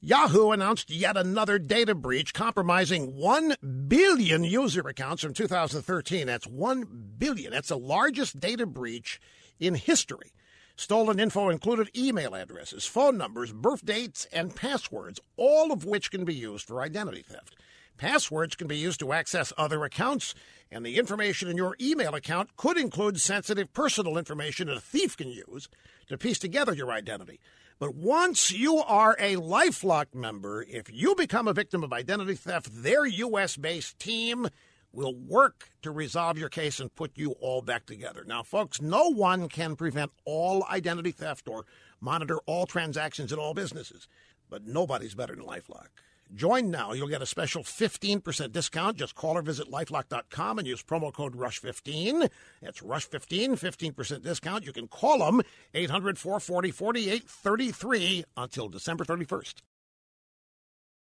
Yahoo announced yet another data breach compromising 1 billion user accounts from 2013. That's 1 billion. That's the largest data breach in history. Stolen info included email addresses, phone numbers, birth dates, and passwords, all of which can be used for identity theft. Passwords can be used to access other accounts, and the information in your email account could include sensitive personal information that a thief can use to piece together your identity. But once you are a LifeLock member, if you become a victim of identity theft, their U.S.-based team will work to resolve your case and put you all back together. Now, folks, no one can prevent all identity theft or monitor all transactions in all businesses, but nobody's better than LifeLock. Join now. You'll get a special 15% discount. Just call or visit lifelock.com and use promo code RUSH15. That's RUSH15, 15% discount. You can call them 800-440-4833 until December 31st.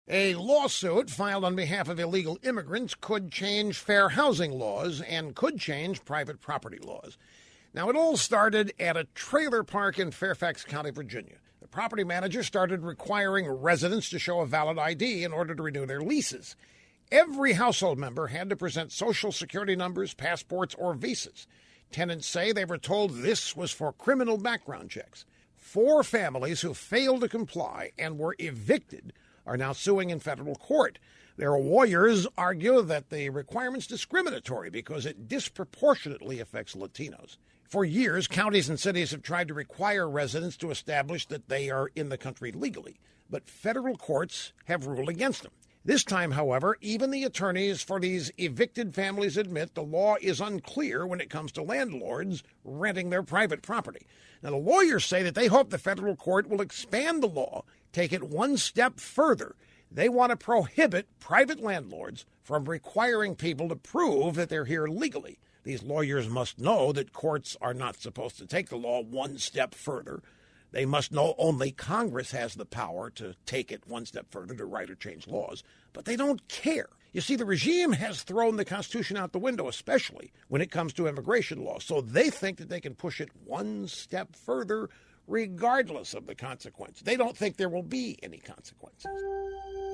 A lawsuit filed on behalf of illegal immigrants could change fair housing laws and could change private property laws. Now, it all started at a trailer park in Fairfax County, Virginia. The property manager started requiring residents to show a valid ID in order to renew their leases. Every household member had to present Social Security numbers, passports, or visas. Tenants say they were told this was for criminal background checks. 4 families who failed to comply and were evicted are now suing in federal court. Their lawyers argue that the requirement's discriminatory because it disproportionately affects Latinos. For years, counties and cities have tried to require residents to establish that they are in the country legally, but federal courts have ruled against them. This time, however, even the attorneys for these evicted families admit the law is unclear when it comes to landlords renting their private property. Now, the lawyers say that they hope the federal court will expand the law, take it one step further. They want to prohibit private landlords from requiring people to prove that they're here legally. These lawyers must know that courts are not supposed to take the law one step further. They must know only Congress has the power to take it one step further to write or change laws. But they don't care. You see, the regime has thrown the Constitution out the window, especially when it comes to immigration law. So they think that they can push it one step further regardless of the consequence. They don't think there will be any consequences.